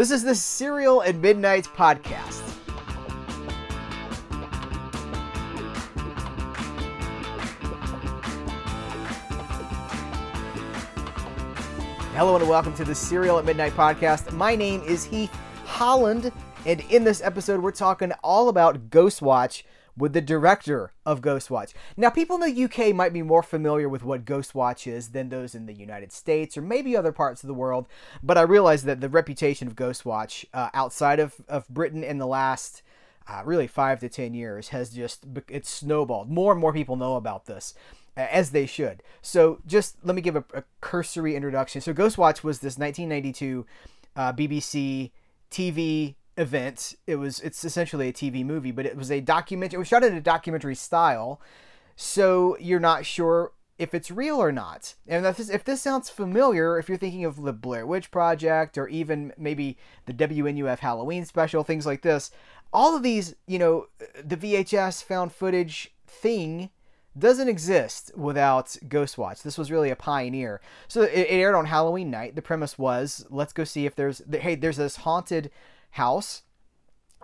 This is the Serial at Midnight Podcast. Hello and welcome to the Serial at Midnight Podcast. My name is Heath Holland, and in this episode we're talking all about Ghostwatch with the director of Ghostwatch. Now, people in the UK might be more familiar with what Ghostwatch is than those in the United States or maybe other parts of the world, but I realize that the reputation of Ghostwatch outside of Britain in the last really 5 to 10 years has just, it's snowballed. More and more people know about this, as they should. So just let me give a cursory introduction. So Ghostwatch was this 1992 BBC TV event. It's essentially a TV movie, but it was a documentary. It was shot in a documentary style, so you're not sure if it's real or not. And if this sounds familiar, if you're thinking of the Blair Witch Project or even maybe the WNUF Halloween special, things like this, all of these, you know, the VHS found footage thing doesn't exist without Ghostwatch. This was really a pioneer. So it aired on Halloween night. The premise was, let's go see if there's this haunted house.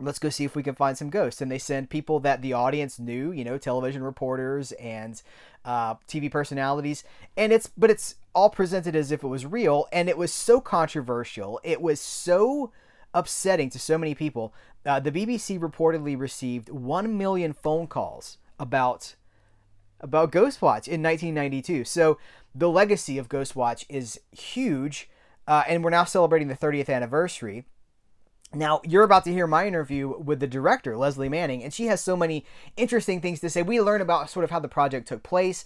Let's go see if we can find some ghosts. And they send people that the audience knew, you know, television reporters and TV personalities. And it's all presented as if it was real. And it was so controversial. It was so upsetting to so many people. The BBC reportedly received 1 million phone calls about Ghostwatch in 1992. So the legacy of Ghostwatch is huge, and we're now celebrating the 30th anniversary. Now, you're about to hear my interview with the director, Lesley Manning, and she has so many interesting things to say. We learn about sort of how the project took place,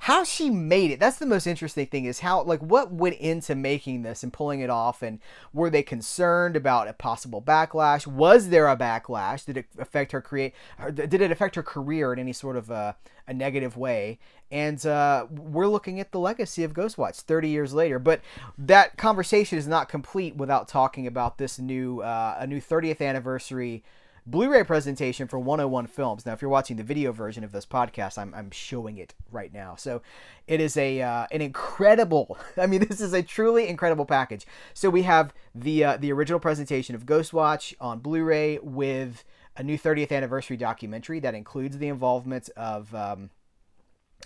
how she made it. That's the most interesting thing, is how, like, what went into making this and pulling it off, and were they concerned about a possible backlash? Was there a backlash? Did it affect her career in any sort of a negative way? And we're looking at the legacy of Ghostwatch 30 years later. But that conversation is not complete without talking about this new 30th anniversary Blu-ray presentation for 101 Films. Now, if you're watching the video version of this podcast, I'm showing it right now. So it is an incredible, I mean, this is a truly incredible package. So we have the original presentation of Ghostwatch on Blu-ray with a new 30th anniversary documentary that includes the involvement of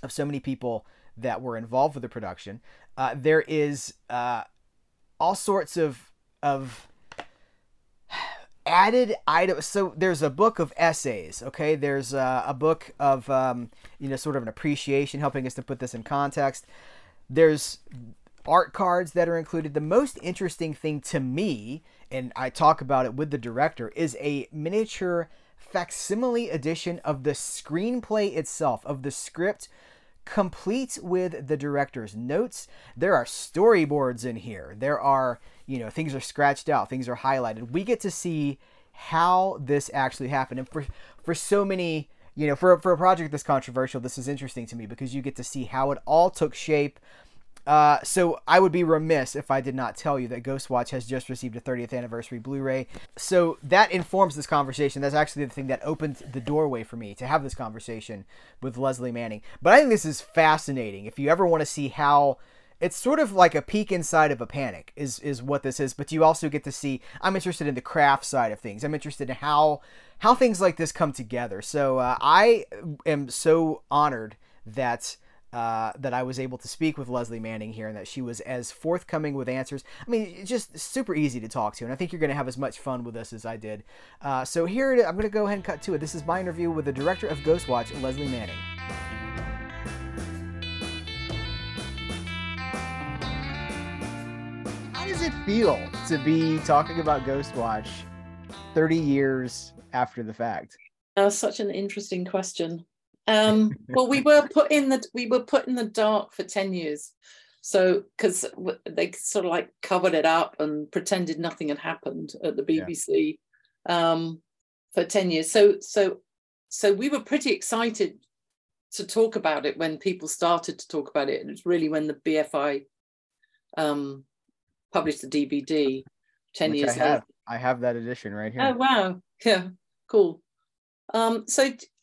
so many people that were involved with the production. There is all sorts of added items. So there's a book of essays. Okay, there's a book of sort of an appreciation, helping us to put this in context. There's art cards that are included. The most interesting thing to me, and I talk about it with the director, is a miniature facsimile edition of the screenplay itself, of the script, complete with the director's notes. There are storyboards in here. There are, things are scratched out, things are highlighted. We get to see how this actually happened. And for so many, for a project this controversial, this is interesting to me because you get to see how it all took shape. So I would be remiss if I did not tell you that Ghostwatch has just received a 30th anniversary Blu-ray. So that informs this conversation. That's actually the thing that opened the doorway for me to have this conversation with Lesley Manning. But I think this is fascinating. If you ever want to see how, it's sort of like a peek inside of a panic is what this is. But you also get to see, I'm interested in the craft side of things. I'm interested in how things like this come together. So I am so honored that I was able to speak with Lesley Manning here, and that she was as forthcoming with answers. I mean, it's just super easy to talk to, and I think you're going to have as much fun with us as I did. So here it is. I'm going to go ahead and cut to it. This is my interview with the director of Ghostwatch, Lesley Manning. How does it feel to be talking about Ghostwatch 30 years after the fact? That's such an interesting question. Well, we were put in the dark for 10 years, so because they sort of like covered it up and pretended nothing had happened at the BBC, for 10 years. So we were pretty excited to talk about it when people started to talk about it, and it's really when the BFI published the DVD 10 years later. I have that edition right here. Oh wow, yeah, cool.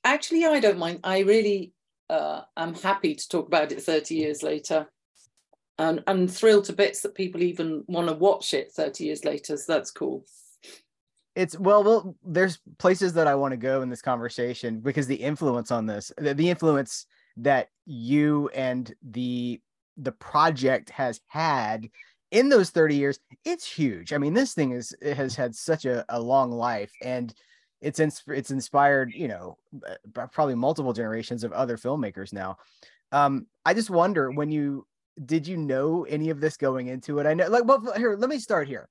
Actually, I don't mind. I really am happy to talk about it 30 years later. and thrilled to bits that people even want to watch it 30 years later. So that's cool. It's well, there's places that I want to go in this conversation, because the influence on this, the influence that you and the project has had in those 30 years, it's huge. I mean, this thing has had such a long life, and it's inspired, you know, probably multiple generations of other filmmakers now. I just wonder, did you know any of this going into it? I know, like, well, here, let me start here.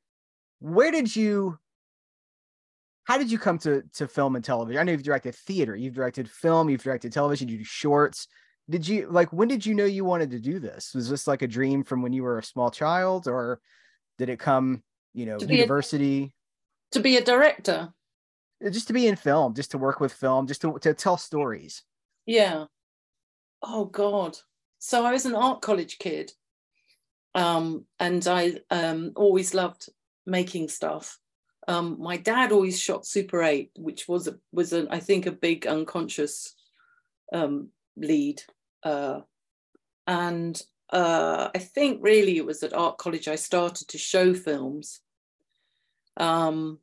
How did you come to film and television? I know you've directed theater, you've directed film, you've directed television, you do shorts. When did you know you wanted to do this? Was this like a dream from when you were a small child, or did it come, you know, university? To be a director? Just to be in film, just to work with film, just to tell stories. Yeah. Oh, God. So I was an art college kid, and I always loved making stuff. My dad always shot Super 8, which was I think, a big unconscious lead. And I think really it was at art college I started to show films. And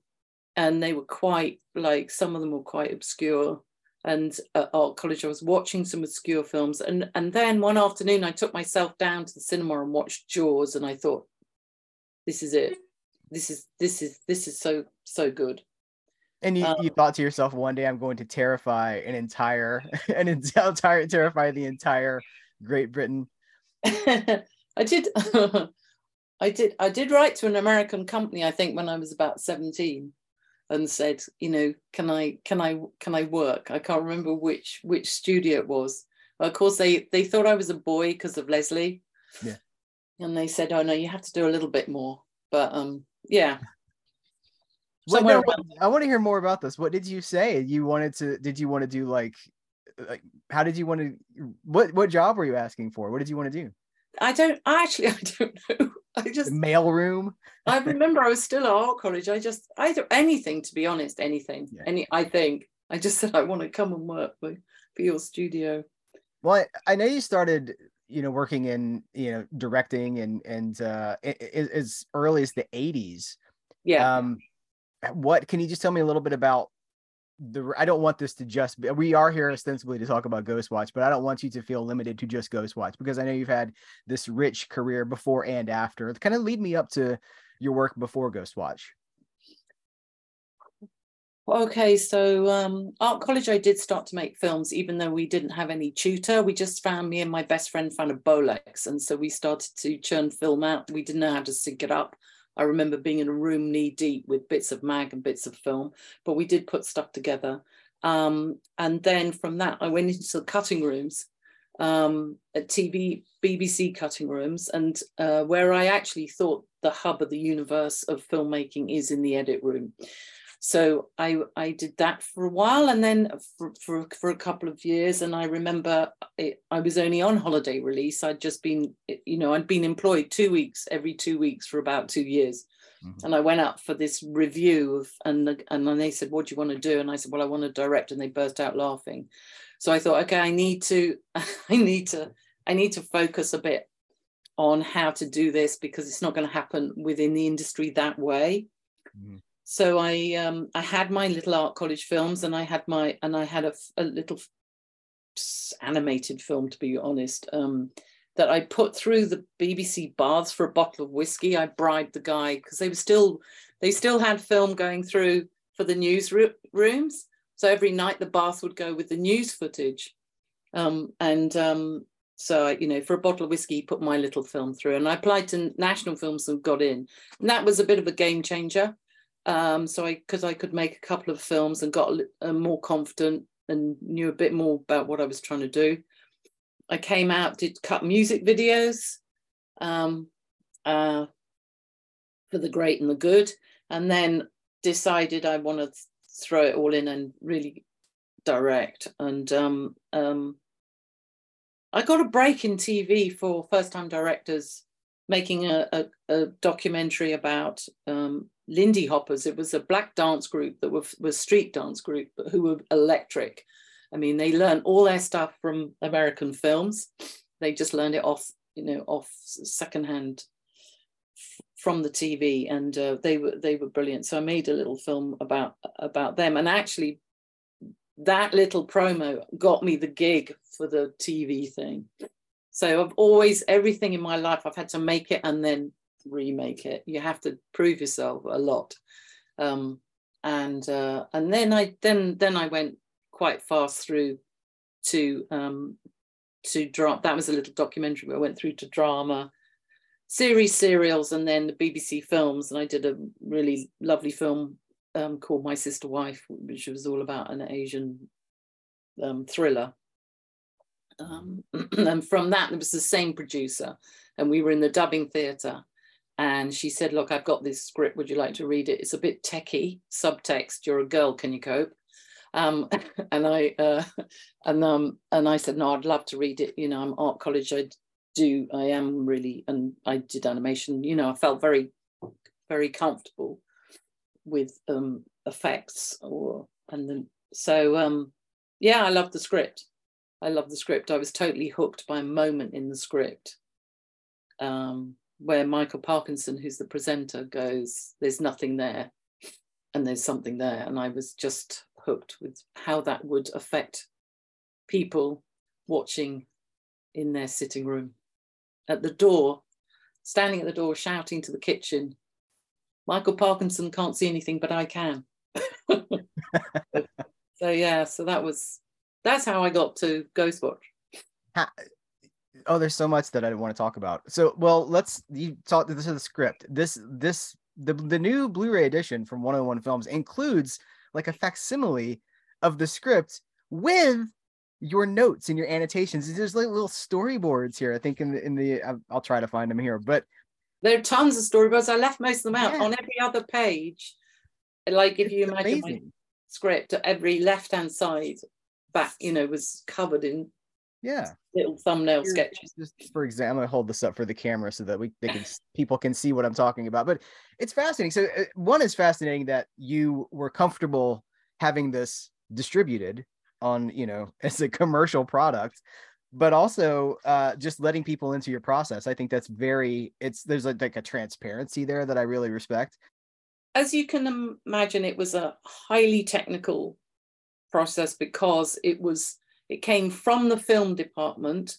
they were quite, like, some of them were quite obscure. And at art college I was watching some obscure films. And then one afternoon I took myself down to the cinema and watched Jaws, and I thought, this is it. This is so good. And you thought to yourself, one day I'm going to terrify terrify the entire Great Britain. I did write to an American company, I think, when I was about 17, and said, you know, can I work? I can't remember which studio it was. Of course, they thought I was a boy because of Lesley. Yeah. And they said, oh no, you have to do a little bit more. But yeah. I want to hear more about this. What did you say? Did you want to do like how did you want to, what job were you asking for? What did you want to do? I don't know. I just mailroom. I remember I was still at art college. Anything, to be honest, anything. Yeah. I just said, I want to come and work for your studio. Well, I know you started, you know, working in, you know, directing and as early as the 80s. Yeah. What can you just tell me a little bit about I don't want this to just be, we are here ostensibly to talk about Ghostwatch, but I don't want you to feel limited to just Ghostwatch, because I know you've had this rich career before and after. Kind of lead me up to your work before Ghostwatch. Okay, so art college, I did start to make films, even though we didn't have any tutor. Me and my best friend found a Bolex, and so we started to churn film out. We didn't know how to sync it up. I remember being in a room knee deep with bits of mag and bits of film, but we did put stuff together. And then from that, I went into cutting rooms, at BBC cutting rooms, and where I actually thought the hub of the universe of filmmaking is in the edit room. So I did that for a while, and then for a couple of years. And I remember I was only on holiday release. I'd just been, you know, I'd been employed every 2 weeks for about 2 years. Mm-hmm. And I went up for this review and then they said, what do you want to do? And I said, well, I want to direct. And they burst out laughing. So I thought, okay, I need to focus a bit on how to do this, because it's not going to happen within the industry that way. Mm-hmm. So I had my little art college films, and I had a little animated film, to be honest, that I put through the BBC baths for a bottle of whiskey. I bribed the guy, because they still had film going through for the news rooms. So every night the bath would go with the news footage, so, you know, for a bottle of whiskey, put my little film through, and I applied to National Films and got in, and that was a bit of a game changer. Because I could make a couple of films and got more confident and knew a bit more about what I was trying to do. I came out, did cut music videos for the great and the good, and then decided I want to throw it all in and really direct. And I got a break in TV for first-time directors, making a documentary about Lindy Hoppers. It was a black dance group that was street dance group, but who were electric. I mean, they learned all their stuff from American films. They just learned it off off secondhand from the TV, and they were brilliant. So I made a little film about them, and actually that little promo got me the gig for the TV thing. So I've always, everything in my life, I've had to make it and then remake it. You have to prove yourself a lot. And then I went quite fast through to drama. That was a little documentary, but I went through to drama, series, serials, and then the BBC films. And I did a really lovely film called My Sister Wife, which was all about an Asian thriller. And from that, it was the same producer, and we were in the dubbing theatre. And she said, look, I've got this script. Would you like to read it? It's a bit techie, subtext. You're a girl. Can you cope? And I said, no, I'd love to read it. You know, I'm art college. I did animation. You know, I felt very, very comfortable with effects yeah, I loved the script. I was totally hooked by a moment in the script. Where Michael Parkinson, who's the presenter, goes, there's nothing there, and there's something there. And I was just hooked with how that would affect people watching in their sitting room, at the door, standing at the door, shouting to the kitchen, Michael Parkinson can't see anything, but I can. So yeah, so that's how I got to Ghostwatch. Oh, there's so much that I didn't want to talk about. So, well, you talked to the script. The new Blu-ray edition from 101 Films includes like a facsimile of the script with your notes and your annotations. There's like little storyboards here. I think I'll try to find them here, but there are tons of storyboards. I left most of them out on every other page. Like if you imagine my script, every left-hand side back, was covered in little thumbnail sketches. Just for example, I hold this up for the camera so that people can see what I'm talking about. But it's fascinating. So one is fascinating that you were comfortable having this distributed on, as a commercial product, but also just letting people into your process. I think that's there's like a transparency there that I really respect. As you can imagine, it was a highly technical process because it came from the film department,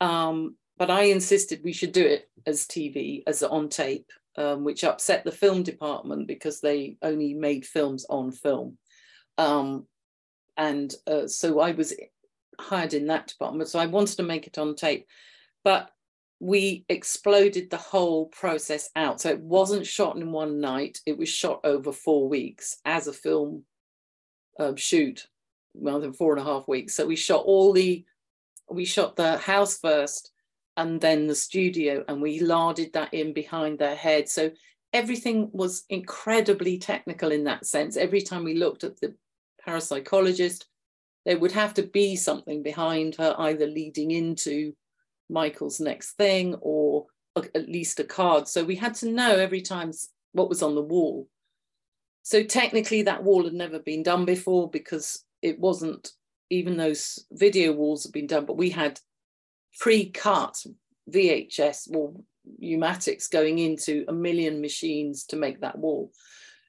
but I insisted we should do it as TV, as on tape, which upset the film department because they only made films on film. So I was hired in that department. So I wanted to make it on tape, but we exploded the whole process out. So it wasn't shot in one night. It was shot over 4 weeks as a film shoot. Well, than 4.5 weeks. So we shot the house first and then the studio, and we larded that in behind their head. So everything was incredibly technical in that sense. Every time we looked at the parapsychologist, there would have to be something behind her, either leading into Michael's next thing or at least a card. So we had to know every time what was on the wall. So technically that wall had never been done before because it wasn't, even those video walls had been done, but we had pre-cut VHS or pneumatics going into a million machines to make that wall.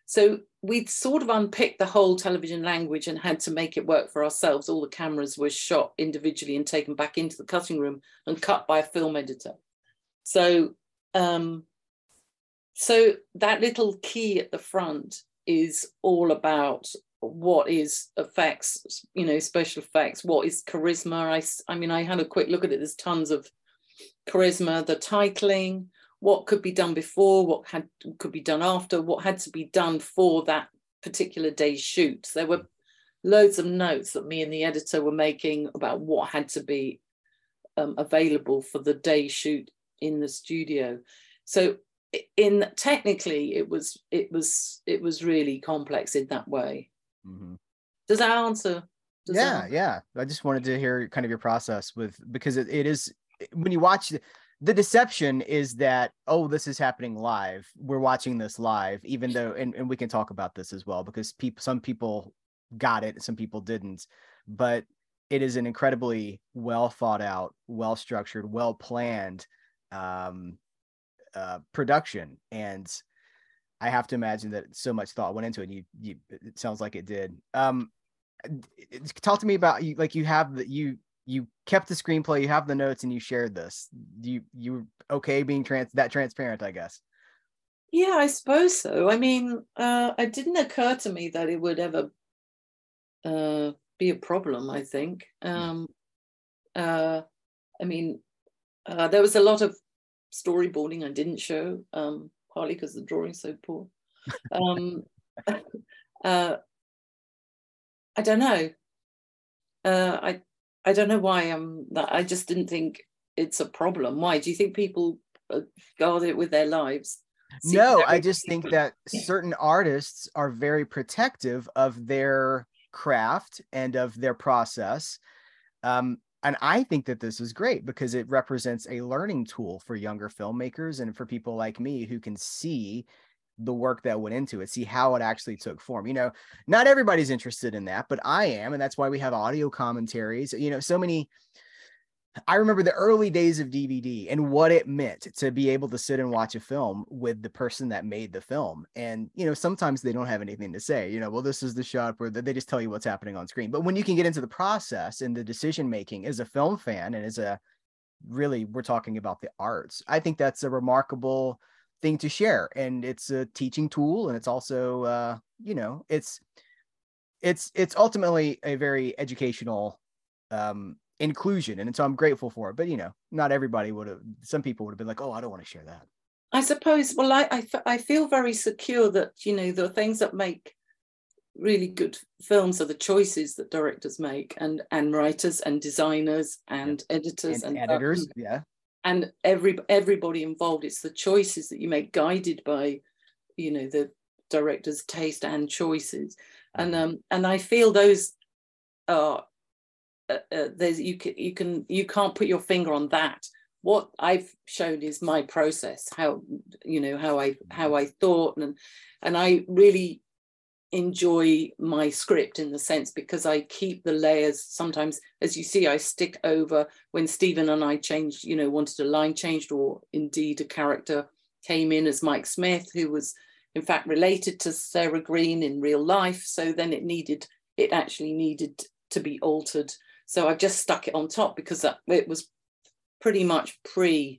So we'd sort of unpicked the whole television language and had to make it work for ourselves. All the cameras were shot individually and taken back into the cutting room and cut by a film editor. So, so that little key at the front is all about what is effects, special effects, what is charisma. I had a quick look at it. There's tons of charisma, the titling, what could be done before, could be done after, what had to be done for that particular day's shoot. There were loads of notes that me and the editor were making about what had to be available for the day shoot in the studio. So technically it was really complex in that way. Mm-hmm. Does that answer? I just wanted to hear kind of your process because it is, when you watch, the deception is that, oh, this is happening live, we're watching this live, even though and we can talk about this as well, because some people got it, some people didn't, but it is an incredibly well thought out, well structured, well planned production, and I have to imagine that so much thought went into it. It sounds like it did. Talk to me about you kept the screenplay, you have the notes, and you shared this. You were okay being transparent, I guess. Yeah, I suppose so. I mean, it didn't occur to me that it would ever be a problem, I think. There was a lot of storyboarding I didn't show, partly because the drawing's so poor. I don't know. I don't know why I just didn't think it's a problem. Why do you think people guard it with their lives? No, I just think that certain artists are very protective of their craft and of their process. And I think that this is great because it represents a learning tool for younger filmmakers and for people like me who can see the work that went into it, see how it actually took form. You know, not everybody's interested in that, but I am. And that's why we have audio commentaries. You know, so many. I remember the early days of DVD and what it meant to be able to sit and watch a film with the person that made the film. And, you know, sometimes they don't have anything to say, you know, well, this is the shot, where they just tell you what's happening on screen. But when you can get into the process and the decision-making as a film fan, and as a really, we're talking about the arts, I think that's a remarkable thing to share. And it's a teaching tool. And it's also, you know, it's ultimately a very educational, inclusion, and so I'm grateful for it. But you know, not everybody would have. Some people would have been like, "Oh, I don't want to share that." I suppose. Well, I feel very secure that, you know, the things that make really good films are the choices that directors make, and writers and designers and editors and editors, and everybody involved. It's the choices that you make, guided by, you know, the director's taste and choices, and I feel those are. You can't put your finger on that. What I've shown is my process, how, you know, how I thought, and I really enjoy my script in the sense, because I keep the layers. Sometimes, as you see, I stick over when Stephen and I changed, you know, wanted a line changed, or indeed a character came in as Mike Smith, who was in fact related to Sarah Green in real life. So then it actually needed to be altered. So I've just stuck it on top, because it was pretty much you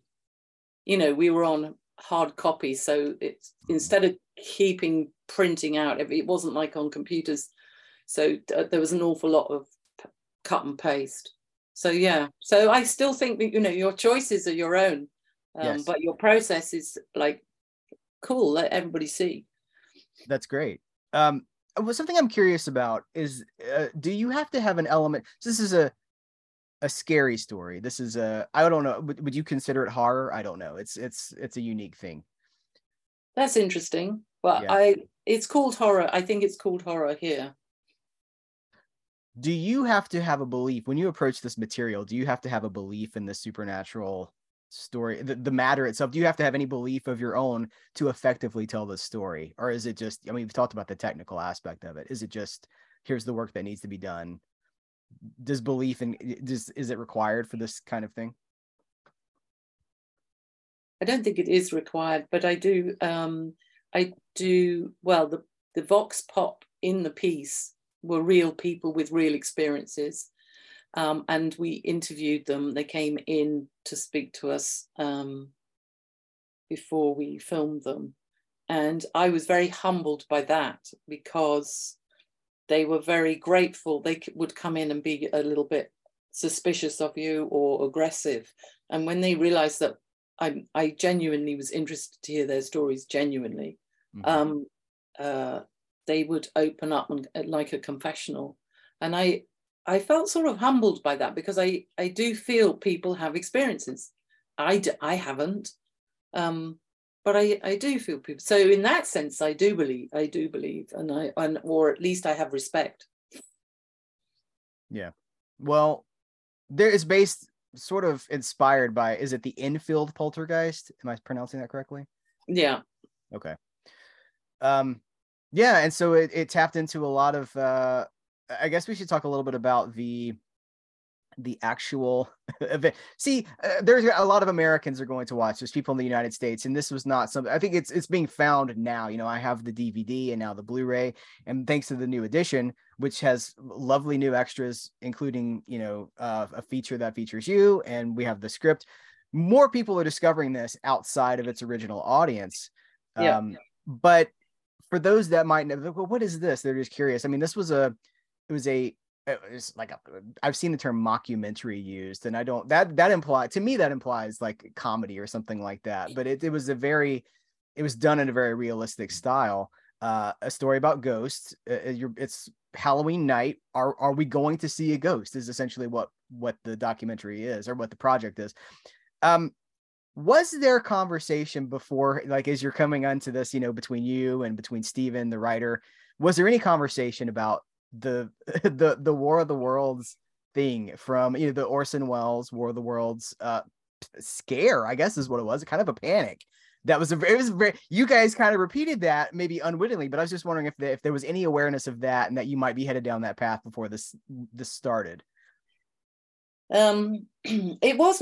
know, we were on hard copy. So it's, instead of keeping printing out, it wasn't like on computers. So there was an awful lot of cut and paste. So yeah, so I still think that, you know, your choices are your own, yes, but your process is like, cool, let everybody see. That's great. Well, something I'm curious about is, do you have to have an element? So this is a scary story. This is I don't know. Would you consider it horror? I don't know. It's a unique thing. That's interesting. Well, yeah. It's called horror. I think it's called horror here. Do you have to have a belief when you approach this material? Do you have to have a belief in the supernatural story, the matter itself? Do you have to have any belief of your own to effectively tell the story? Or is it just, I mean, we've talked about the technical aspect of it. Is it just, here's the work that needs to be done? Does belief is it required for this kind of thing? I don't think it is required, but I do, well, the vox pop in the piece were real people with real experiences. And we interviewed them. They came in to speak to us before we filmed them. And I was very humbled by that, because they were very grateful. They would come in and be a little bit suspicious of you or aggressive. And when they realized that I genuinely was interested to hear their stories genuinely, they would open up like a confessional. And I felt sort of humbled by that, because I do feel people have experiences. I haven't, but I do feel people. So in that sense, I do believe, or at least I have respect. Yeah. Well, there is based, sort of inspired by, is it the Enfield Poltergeist? Am I pronouncing that correctly? Yeah. Okay. Yeah. And so it tapped into a lot of, I guess we should talk a little bit about the the actual event. See, there's a lot of Americans are going to watch. There's people in the United States, and this was not something. I think it's being found now. You know, I have the DVD and now the Blu-ray, and thanks to the new edition, which has lovely new extras, including, you know, a feature that features you, and we have the script. More people are discovering this outside of its original audience. Yeah. But for those that might know, well, what is this? They're just curious. I mean, this was it was like I've seen the term mockumentary used, and I don't, that implies to me, that implies like comedy or something like that. But it was done in a very realistic style. A story about ghosts. It's Halloween night. Are we going to see a ghost? Is essentially what the documentary is, or what the project is. Was there conversation before, like, as you're coming onto this, you know, between you and between Stephen, the writer, was there any conversation about the War of the Worlds thing from, you know, the Orson Welles War of the Worlds scare, I guess is what it was, kind of a panic. That was it was very, you guys kind of repeated that maybe unwittingly, but I was just wondering if there was any awareness of that and that you might be headed down that path before this started. It was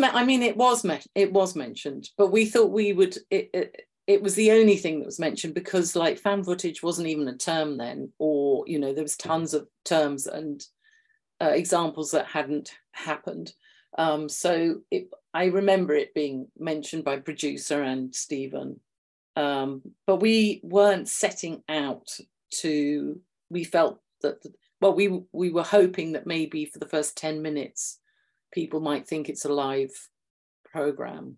mentioned, but we thought we would, it was the only thing that was mentioned, because like fan footage wasn't even a term then, or, you know, there was tons of terms and examples that hadn't happened. I remember it being mentioned by producer and Stephen, but we weren't setting out to, we felt that, well, we were hoping that maybe for the first 10 minutes, people might think it's a live program,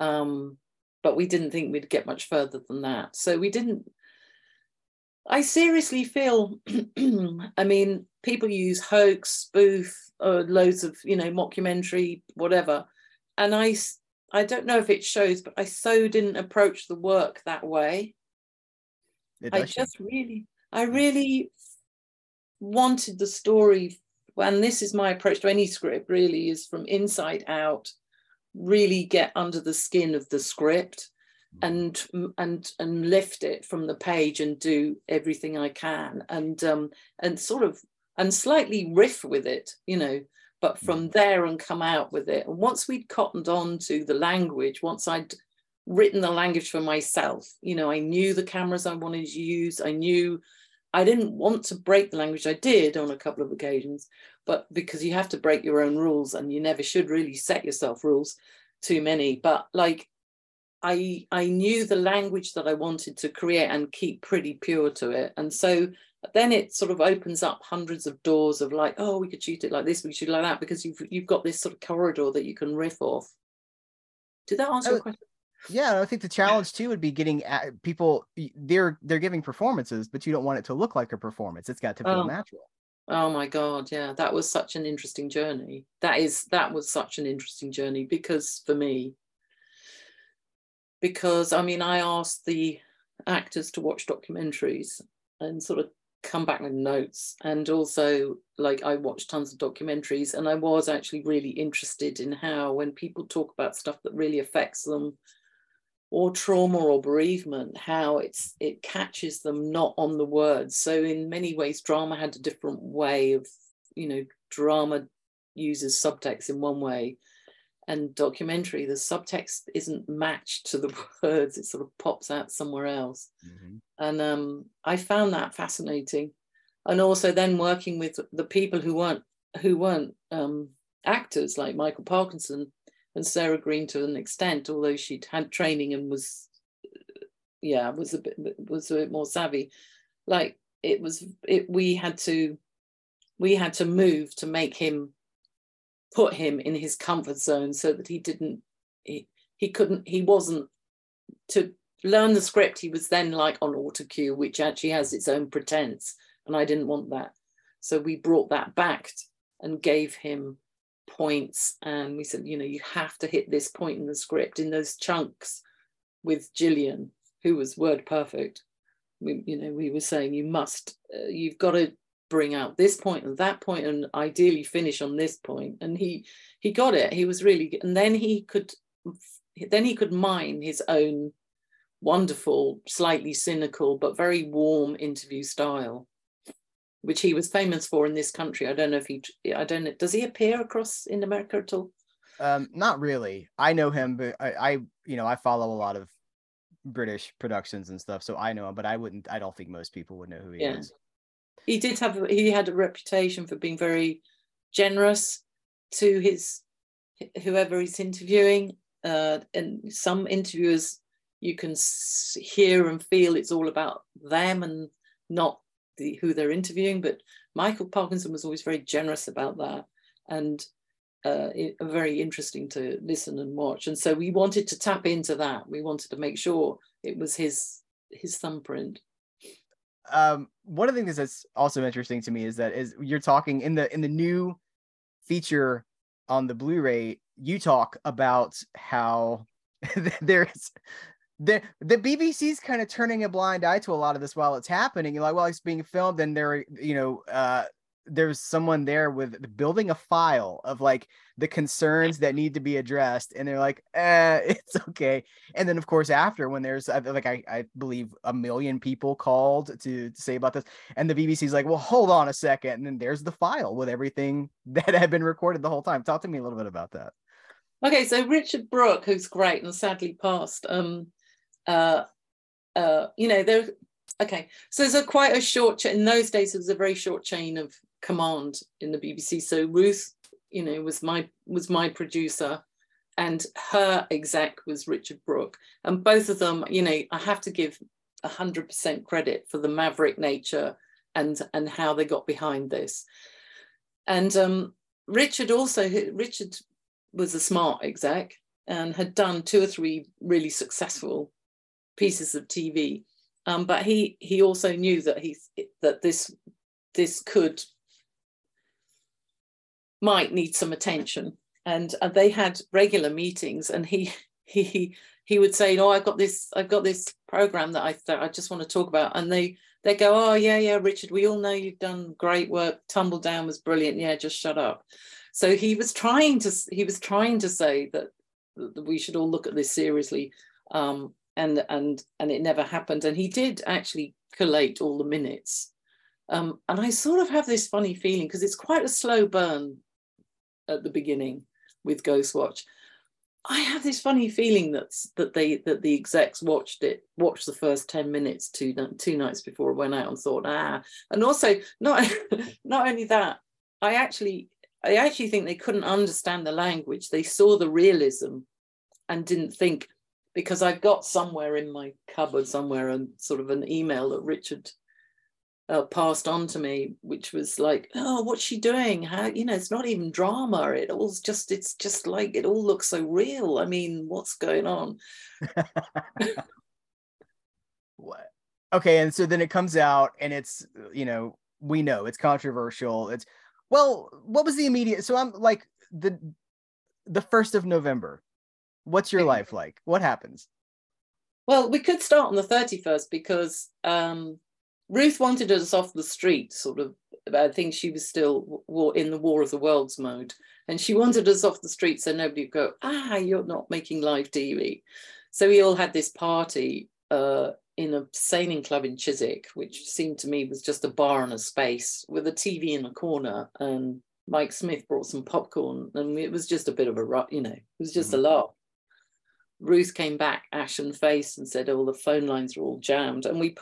but we didn't think we'd get much further than that. So we didn't, I seriously feel, I mean, people use hoax, spoof, loads of, you know, mockumentary, whatever. And I don't know if it shows, but I so didn't approach the work that way. I really wanted the story, and this is my approach to any script really, is from inside out, really get under the skin of the script and lift it from the page and do everything I can and slightly riff with it, you know, but from there and come out with it. And once we'd cottoned on to the language, once I'd written the language for myself, you know, I knew the cameras I wanted to use, I knew I didn't want to break the language. I did on a couple of occasions, but because you have to break your own rules and you never should really set yourself rules too many. But like, I knew the language that I wanted to create and keep pretty pure to it. And so then it sort of opens up hundreds of doors of like, oh, we could shoot it like this, we should like that, because you've got this sort of corridor that you can riff off. Did that answer your question? Yeah, I think the challenge too would be getting at people, they're giving performances, but you don't want it to look like a performance. It's got to feel natural. Oh my God, yeah, that was such an interesting journey. That was such an interesting journey, because for me, because I mean, I asked the actors to watch documentaries and sort of come back with notes, and also like I watched tons of documentaries, and I was actually really interested in how when people talk about stuff that really affects them, or trauma or bereavement, how it catches them not on the words. So in many ways, drama had a different way of, you know, drama uses subtext in one way, and documentary, the subtext isn't matched to the words, it sort of pops out somewhere else. Mm-hmm. And I found that fascinating. And also then working with the people who weren't actors, like Michael Parkinson and Sarah Green to an extent, although she'd had training and was a bit more savvy. Like we had to move to make him, put him in his comfort zone so that he wasn't to learn the script. He was then like on auto cue, which actually has its own pretense. And I didn't want that. So we brought that back and gave him points, and we said, you know, you have to hit this point in the script in those chunks. With Gillian, who was word perfect, we were saying you must, you've got to bring out this point and that point, and ideally finish on this point. And he got it. He was really good. And then he could mine his own wonderful, slightly cynical but very warm interview style. which he was famous for in this country. I don't know if he, does he appear across in America at all? Not really. I know him, but I you know, I follow a lot of British productions and stuff, so I know him, but I don't think most people would know who he is. He did have, he had a reputation for being very generous to his, whoever he's interviewing. And some interviewers, you can hear and feel it's all about them and not the, who they're interviewing. But Michael Parkinson was always very generous about that, and very interesting to listen and watch. And so we wanted to tap into that. We wanted to make sure it was his thumbprint. One of the things that's also interesting to me is that you're talking in the new feature on the Blu-ray, you talk about how the BBC's kind of turning a blind eye to a lot of this while it's happening. You're like, well, it's being filmed, and they're, you know, there's someone there with building a file of like the concerns that need to be addressed, and they're like, it's okay. And then of course after, when there's like I believe 1 million people called to say about this, and the BBC's like, well, hold on a second, and then there's the file with everything that had been recorded the whole time. Talk to me a little bit about that. Okay, so Richard Brook, who's great and sadly passed, you know, there. Okay, so there's quite a short, in those days it was a very short chain of command in the BBC. So Ruth, you know, was my producer, and her exec was Richard Brook, and both of them, you know, I have to give 100% credit for the maverick nature and how they got behind this. And Richard was a smart exec and had done 2 or 3 really successful pieces of TV, but he also knew that this might need some attention, and they had regular meetings, and he would say, oh, I've got this program that I just want to talk about, and they go, oh yeah, Richard, we all know you've done great work, Tumbledown was brilliant, yeah, just shut up. So he was trying to say that we should all look at this seriously, and it never happened. And he did actually collate all the minutes. And I sort of have this funny feeling, because it's quite a slow burn at the beginning with Ghostwatch. I have this funny feeling that the execs watched the first 10 minutes two nights before it went out and thought, ah. And also not only that, I actually think they couldn't understand the language. They saw the realism and didn't think, because I've got somewhere in my cupboard somewhere and sort of an email that Richard passed on to me, which was like, oh, what's she doing? How, you know, it's not even drama. It's just like, it all looks so real. I mean, what's going on? What? Okay. And so then it comes out, and it's, you know, we know it's controversial. It's, well, what was the immediate? So I'm like, the 1st of November, what's your life like? What happens? Well, we could start on the 31st, because, Ruth wanted us off the street, sort of. I think she was still in the War of the Worlds mode, and she wanted us off the street so nobody would go, ah, you're not making live TV. So we all had this party in a sailing club in Chiswick, which seemed to me was just a bar and a space with a TV in a corner. And Mike Smith brought some popcorn, and it was just a bit of a, you know, it was just a laugh. Ruth came back ashen-faced and said, oh, the phone lines are all jammed. And we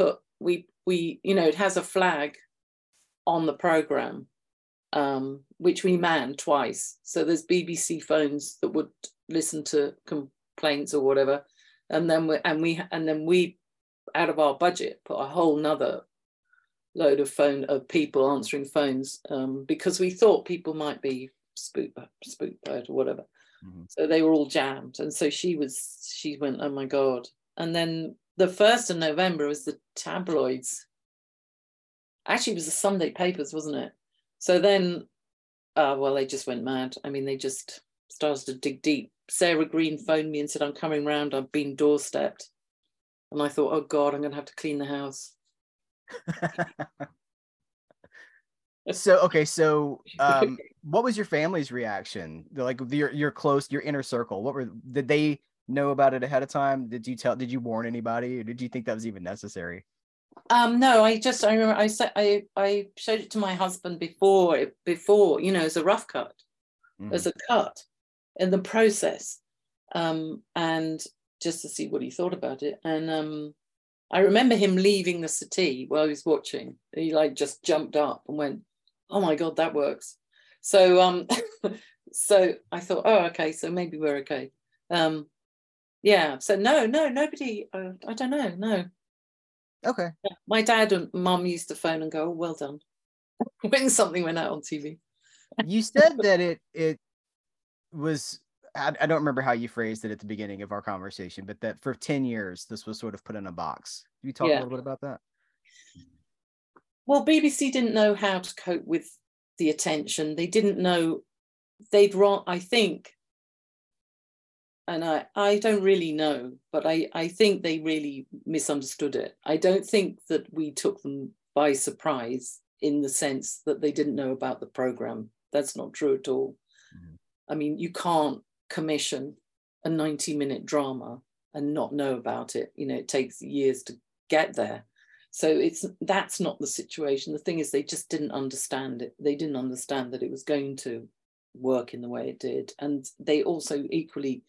you know, it has a flag on the program, which we manned twice. So there's BBC phones that would listen to complaints or whatever. And then we out of our budget, put a whole nother load of people answering phones, because we thought people might be spooked by it or whatever. Mm-hmm. So they were all jammed. And so she went, oh my God. And then the 1st of November was the tabloids. Actually, it was the Sunday papers, wasn't it? So then, well, they just went mad. I mean, they just started to dig deep. Sarah Green phoned me and said, I'm coming round, I've been doorstepped. And I thought, oh God, I'm going to have to clean the house. So what was your family's reaction? Like your inner circle, did they know about it ahead of time? Did you warn anybody, or did you think that was even necessary? No, I remember I showed it to my husband before, you know, as a rough cut, as a cut in the process, and just to see what he thought about it. And I remember him leaving the settee while he was watching. He like just jumped up and went, "Oh my God, that works." So so I thought, oh, okay, so maybe we're okay. Yeah, so no, nobody, I don't know, no. Okay. Yeah, my dad and mum used to phone and go, "Oh, well done," when something went out on TV. You said that it was, I don't remember how you phrased it at the beginning of our conversation, but that for 10 years, this was sort of put in a box. Can you talk a little bit about that? Well, BBC didn't know how to cope with the attention. They didn't know, I think, and I don't really know, but I think they really misunderstood it. I don't think that we took them by surprise in the sense that they didn't know about the programme. That's not true at all. I mean, you can't commission a 90-minute drama and not know about it. You know, it takes years to get there. So that's not the situation. The thing is, they just didn't understand it. They didn't understand that it was going to work in the way it did. And they also equally,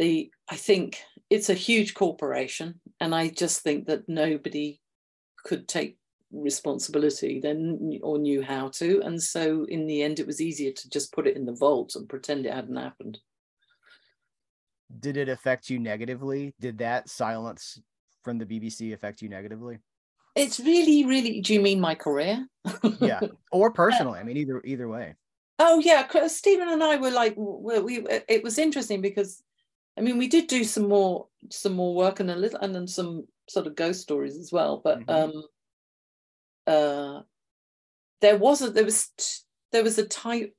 I think it's a huge corporation. And I just think that nobody could take responsibility then or knew how to, and so in the end it was easier to just put it in the vault and pretend it hadn't happened. Did it affect you negatively? Did that silence from the BBC affect you negatively? It's really do you mean my career? Yeah, or personally? I mean either way. Oh yeah, because Stephen and I were like, it was interesting because I mean we did do some more work and then some sort of ghost stories as well, but there was a time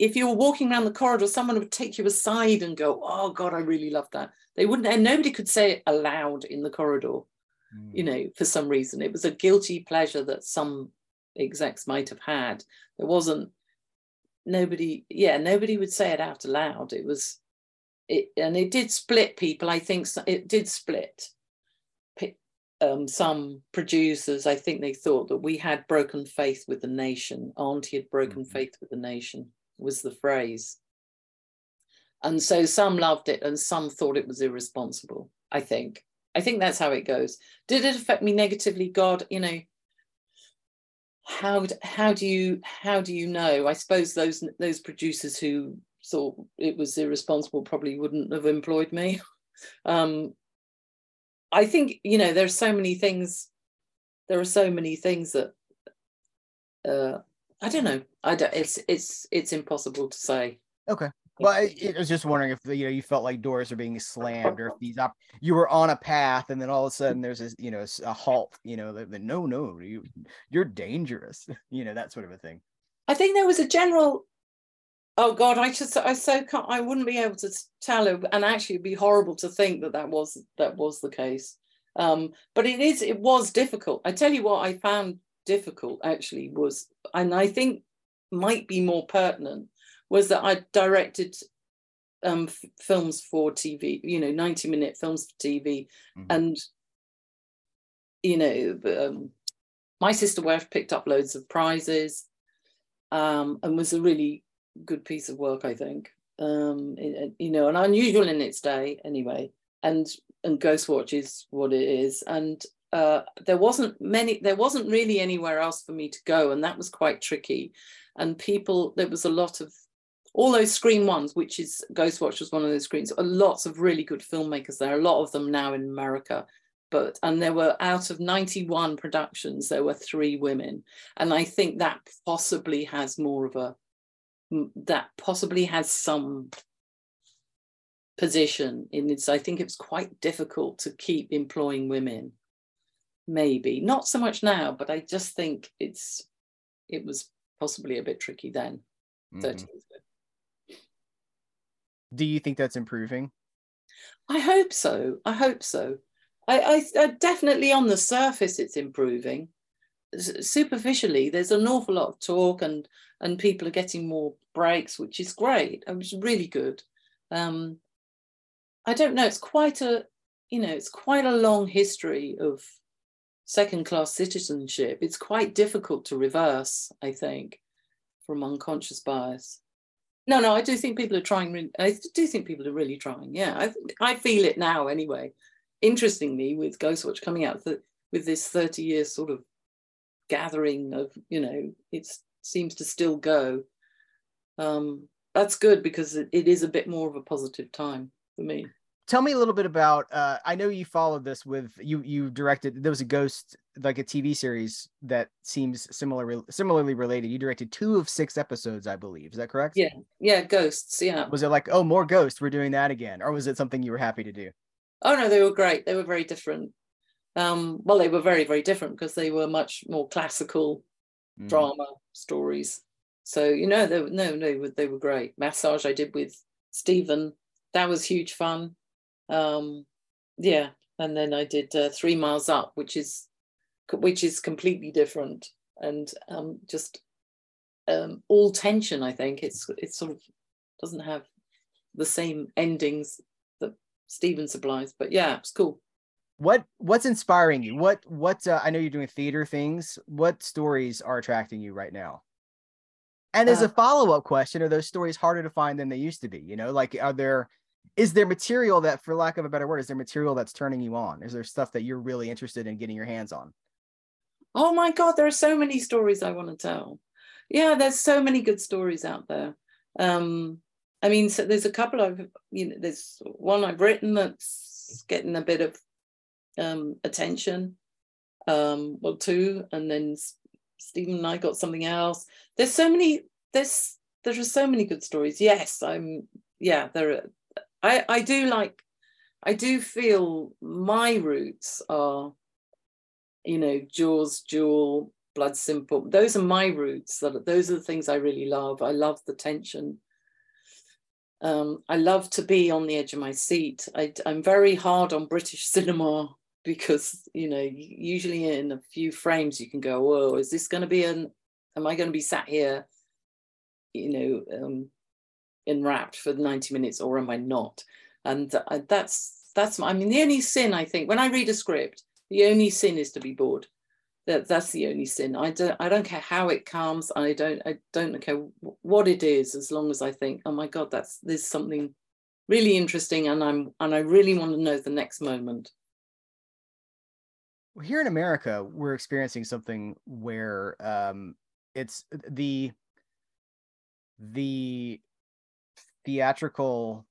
if you were walking around the corridor, someone would take you aside and go, "Oh God, I really love that." They wouldn't, and nobody could say it aloud in the corridor, you know, for some reason. It was a guilty pleasure that some execs might have had. There wasn't nobody would say it out aloud. It did split people. I think it did split. Some producers, I think they thought that we had broken faith with the nation. Auntie had broken faith with the nation was the phrase. And so some loved it and some thought it was irresponsible, I think. I think that's how it goes. Did it affect me negatively? God, you know, how do you know? I suppose those producers who thought it was irresponsible probably wouldn't have employed me. I think, you know, there are so many things that, I don't know. It's impossible to say. Okay. Well, I was just wondering if, you know, you felt like doors are being slammed or if you were on a path and then all of a sudden there's this, you know, a halt, you know, the no, you're dangerous, you know, that sort of a thing. I think there was a general, oh God, I wouldn't be able to tell it, and actually it'd be horrible to think that was the case. But it was difficult. I tell you what I found difficult actually was, and I think might be more pertinent, was that I directed films for TV, you know, 90-minute films for TV. And, you know, my sister Werf picked up loads of prizes and was a really good piece of work, I think, you know, and unusual in its day anyway, and Ghostwatch is what it is, and there wasn't really anywhere else for me to go, and that was quite tricky. And there was a lot of all those Screen Ones, which is Ghostwatch was one of those screens, lots of really good filmmakers there, a lot of them now in America, and there were, out of 91 productions, there were 3 women, and I think that possibly has some position in its. I think it was quite difficult to keep employing women, maybe not so much now, but I just think it was possibly a bit tricky then, 30 years ago. Do you think that's improving? I hope so. I definitely, on the surface it's improving. Superficially there's an awful lot of talk and people are getting more breaks, which is great. It was really good. I don't know, it's quite a long history of second-class citizenship, it's quite difficult to reverse, I think, from unconscious bias. No, I do think people are trying. I do think people are really trying. Yeah, I feel it now anyway. Interestingly, with Ghostwatch coming out with this 30-year sort of gathering of, it seems to still go. That's good, because it is a bit more of a positive time for me. Tell me a little bit about, I know you followed this with, you directed, there was a ghost, like a TV series that seems similarly related. You directed 2 of 6 episodes, I believe. Is that correct? Yeah, ghosts, yeah. Was it like, oh, more ghosts, we're doing that again? Or was it something you were happy to do? Oh, no, they were great. They were very different. Well, they were very, very different because they were much more classical drama stories. So, they were great. Massage I did with Stephen. That was huge fun. And then I did 3 Miles Up, which is completely different, and all tension. I think it sort of doesn't have the same endings that Stephen supplies, but yeah, it's cool. What's inspiring you? What I know you're doing theater things. What stories are attracting you right now? And as a follow-up question, are those stories harder to find than they used to be? Is there material that, for lack of a better word, is there material that's turning you on? Is there stuff that you're really interested in getting your hands on? Oh my God, there are so many stories I want to tell. Yeah, there's so many good stories out there. So there's a couple there's one I've written that's getting a bit of attention. Well, 2, and then Stephen and I got something else. There are so many good stories. Yes, there are. I do feel my roots are, Jaws, Jewel, Blood Simple. Those are my roots. Those are the things I really love. I love the tension. I love to be on the edge of my seat. I'm very hard on British cinema because, usually in a few frames you can go, whoa, is this going to be am I going to be sat here, enwrapped for 90 minutes, or am I not? And the only sin, I think, when I read a script, the only sin is to be bored. That's the only sin. I don't care how it comes. I don't care what it is, as long as I think, oh my God, there's something really interesting, and I really want to know the next moment. Here in America, we're experiencing something where it's the theatrical,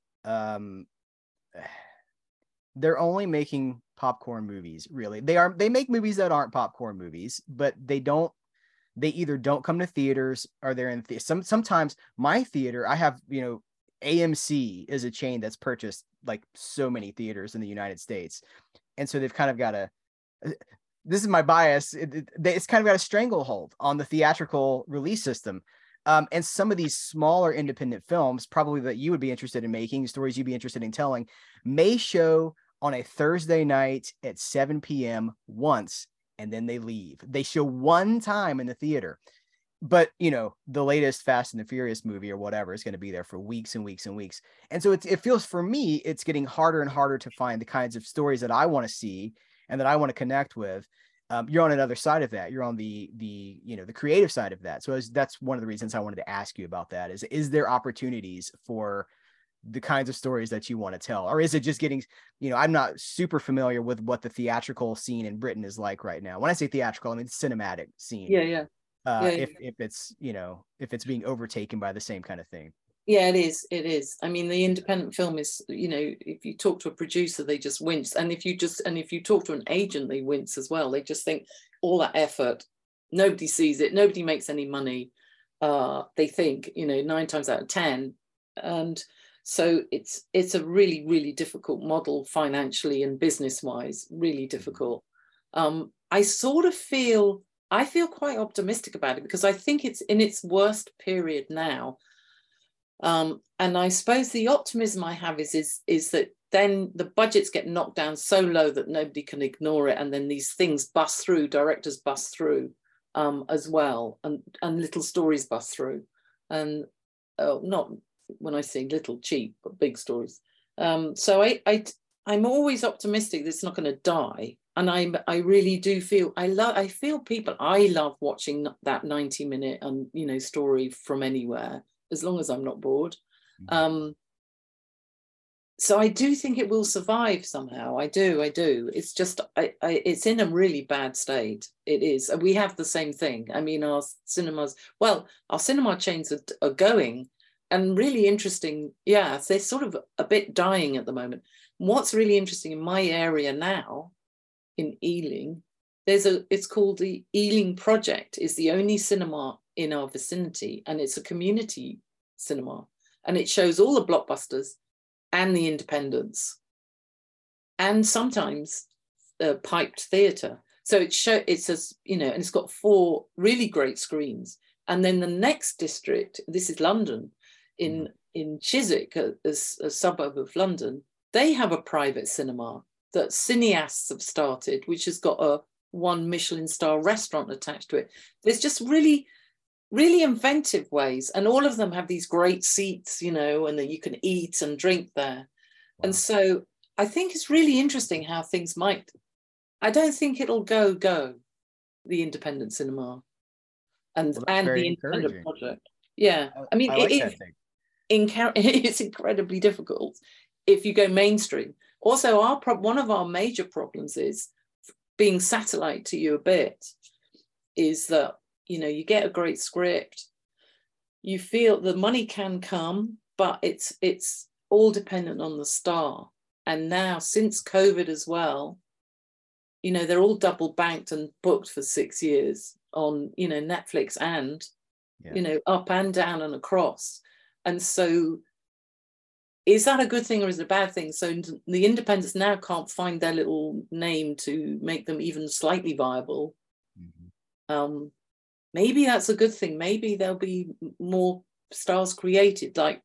they're only making popcorn movies, really. They make movies that aren't popcorn movies, but they either don't come to theaters, or they're in sometimes my theater, I have, AMC is a chain that's purchased like so many theaters in the United States. And so they've kind of got this is my bias. It's kind of got a stranglehold on the theatrical release system. And some of these smaller independent films, probably that you would be interested in making, stories you'd be interested in telling, may show on a Thursday night at 7 p.m. once, and then they leave. They show one time in the theater. But, the latest Fast and the Furious movie or whatever is going to be there for weeks and weeks and weeks. And so it feels, for me, it's getting harder and harder to find the kinds of stories that I want to see and that I want to connect with. You're on another side of that. You're on the creative side of that. So that's one of the reasons I wanted to ask you about that is there opportunities for the kinds of stories that you want to tell? Or is it just getting, I'm not super familiar with what the theatrical scene in Britain is like right now. When I say theatrical, I mean cinematic scene. Yeah. If it's being overtaken by the same kind of thing. Yeah, it is. I mean, the independent film is, if you talk to a producer, they just wince. And if you talk to an agent, they wince as well. They just think all that effort, nobody sees it, nobody makes any money. They think, 9 times out of 10. And so it's a really, really difficult model financially and business-wise, really difficult. I feel quite optimistic about it because I think it's in its worst period now. And I suppose the optimism I have is that then the budgets get knocked down so low that nobody can ignore it, and then these things bust through, directors bust through as well, and little stories bust through, and not when I say little cheap, but big stories. So I'm always optimistic that it's not going to die. And I really do feel, I love watching that 90-minute, story from anywhere, as long as I'm not bored. So I do think it will survive somehow. I do. It's just, it's in a really bad state. It is. We have the same thing. I mean, our cinema chains are going, and really interesting. Yeah, they're sort of a bit dying at the moment. What's really interesting in my area now, in Ealing, it's called the Ealing Project. It's the only cinema in our vicinity, and it's a community cinema, and it shows all the blockbusters and the independents, and sometimes piped theatre. So and it's got 4 really great screens. And then the next district, this is London, in Chiswick, a suburb of London, they have a private cinema that cineasts have started, which has got a 1 Michelin star restaurant attached to it. There's just really, really inventive ways. And all of them have these great seats, and that you can eat and drink there. Wow. And so I think it's really interesting how things might, I don't think it'll go, the independent cinema and the independent project. Yeah. It's incredibly difficult if you go mainstream. Also, one of our major problems is, being satellite to you a bit, is that, you get a great script, you feel the money can come, but it's all dependent on the star. And now, since COVID as well, they're all double banked and booked for 6 years on, Netflix and, up and down and across. And so, is that a good thing or is it a bad thing? So the independents now can't find their little name to make them even slightly viable. Mm-hmm. Maybe that's a good thing. Maybe there'll be more stars created, like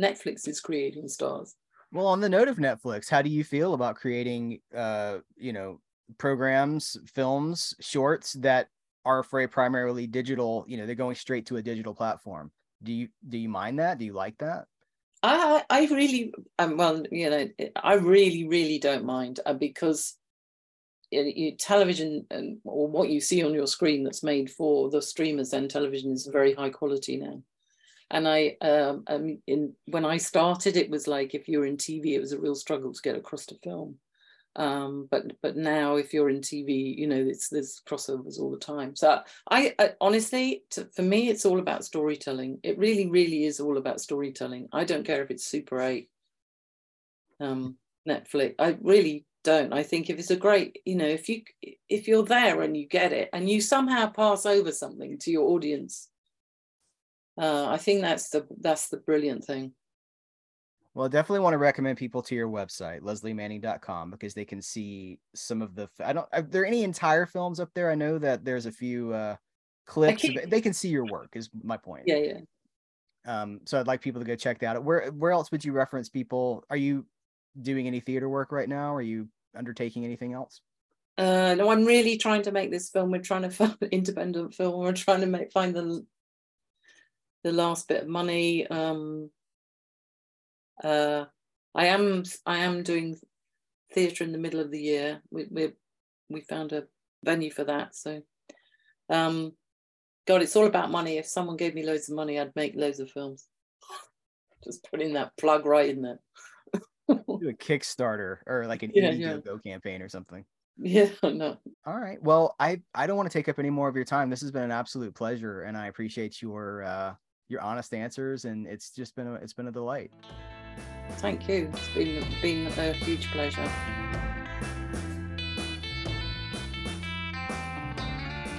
Netflix is creating stars. Well, on the note of Netflix, how do you feel about creating, programs, films, shorts that are for a primarily digital, they're going straight to a digital platform? Do you mind that? Do you like that? I really, I really, really don't mind, because television or what you see on your screen that's made for the streamers and television is very high quality now. And when I started, it was like, if you were in TV, it was a real struggle to get across to film. But now, if you're in TV, there's crossovers all the time. So I honestly, for me, it's all about storytelling. It really, really is all about storytelling. I don't care if it's Super 8, Netflix. I really don't. I think if it's a great, if you're there and you get it and you somehow pass over something to your audience, I think that's the brilliant thing. Well, I definitely want to recommend people to your website, lesleymanning.com, because they can see some of the, are there any entire films up there? I know that there's a few clips. They can see your work is my point. Yeah, yeah. So I'd like people to go check that out. Where else would you reference people? Are you doing any theater work right now? Are you undertaking anything else? No, I'm really trying to make this film. We're trying to find an independent film. We're trying to find the last bit of money. I am doing theatre in the middle of the year. We found a venue for that. So, God, it's all about money. If someone gave me loads of money, I'd make loads of films. Just putting that plug right in there. Do a Kickstarter or like an Indiegogo campaign or something. Yeah, no. All right. Well, I don't want to take up any more of your time. This has been an absolute pleasure, and I appreciate your honest answers, and it's just been a delight. Thank you. It's been a huge pleasure.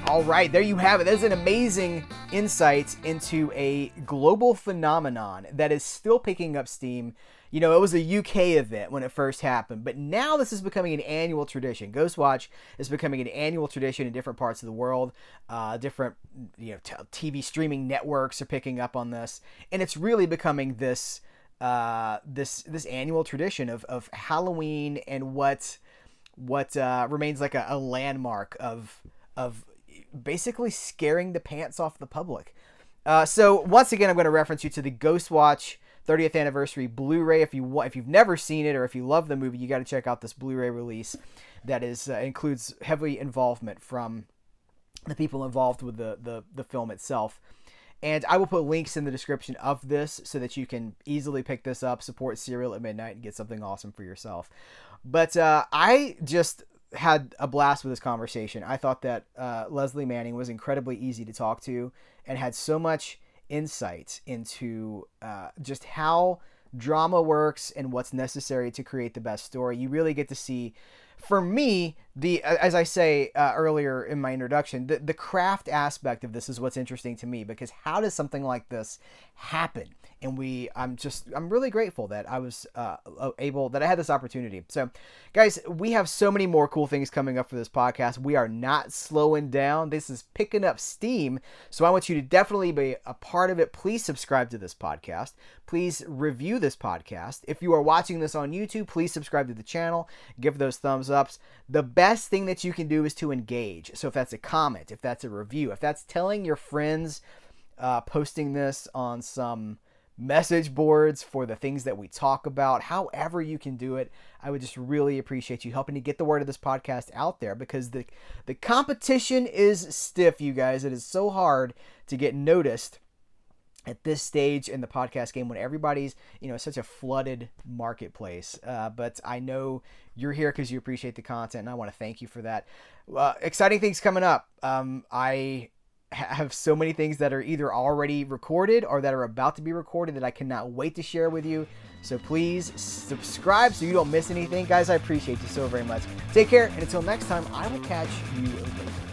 All right, there you have it. There's an amazing insight into a global phenomenon that is still picking up steam. It was a UK event when it first happened, but now this is becoming an annual tradition. Ghostwatch is becoming an annual tradition in different parts of the world. Different, TV streaming networks are picking up on this, and it's really becoming this, this annual tradition of Halloween and what remains like a landmark of basically scaring the pants off the public. So once again, I'm going to reference you to the Ghostwatch 30th anniversary Blu-ray. If you want, if you've never seen it or if you love the movie, you got to check out this Blu-ray release that is includes heavy involvement from the people involved with the film itself. And I will put links in the description of this so that you can easily pick this up, support Serial at Midnight, and get something awesome for yourself. But I just had a blast with this conversation. I thought that Lesley Manning was incredibly easy to talk to and had so much insight into just how drama works and what's necessary to create the best story. You really get to see, for me, as I say earlier in my introduction, the craft aspect of this is what's interesting to me, because how does something like this happen? And I'm really grateful that I was that I had this opportunity. So guys, we have so many more cool things coming up for this podcast. We are not slowing down. This is picking up steam. So I want you to definitely be a part of it. Please subscribe to this podcast. Please review this podcast. If you are watching this on YouTube, please subscribe to the channel. Give those thumbs ups. The best thing that you can do is to engage. So if that's a comment, if that's a review, if that's telling your friends, posting this on some message boards for the things that we talk about, however you can do it, I would just really appreciate you helping to get the word of this podcast out there, because the competition is stiff, you guys. It is so hard to get noticed at this stage in the podcast game when everybody's, such a flooded marketplace. But I know you're here because you appreciate the content, and I want to thank you for that. Exciting things coming up. I have so many things that are either already recorded or that are about to be recorded that I cannot wait to share with you. So please subscribe so you don't miss anything. Guys, I appreciate you so very much. Take care, and until next time, I will catch you later.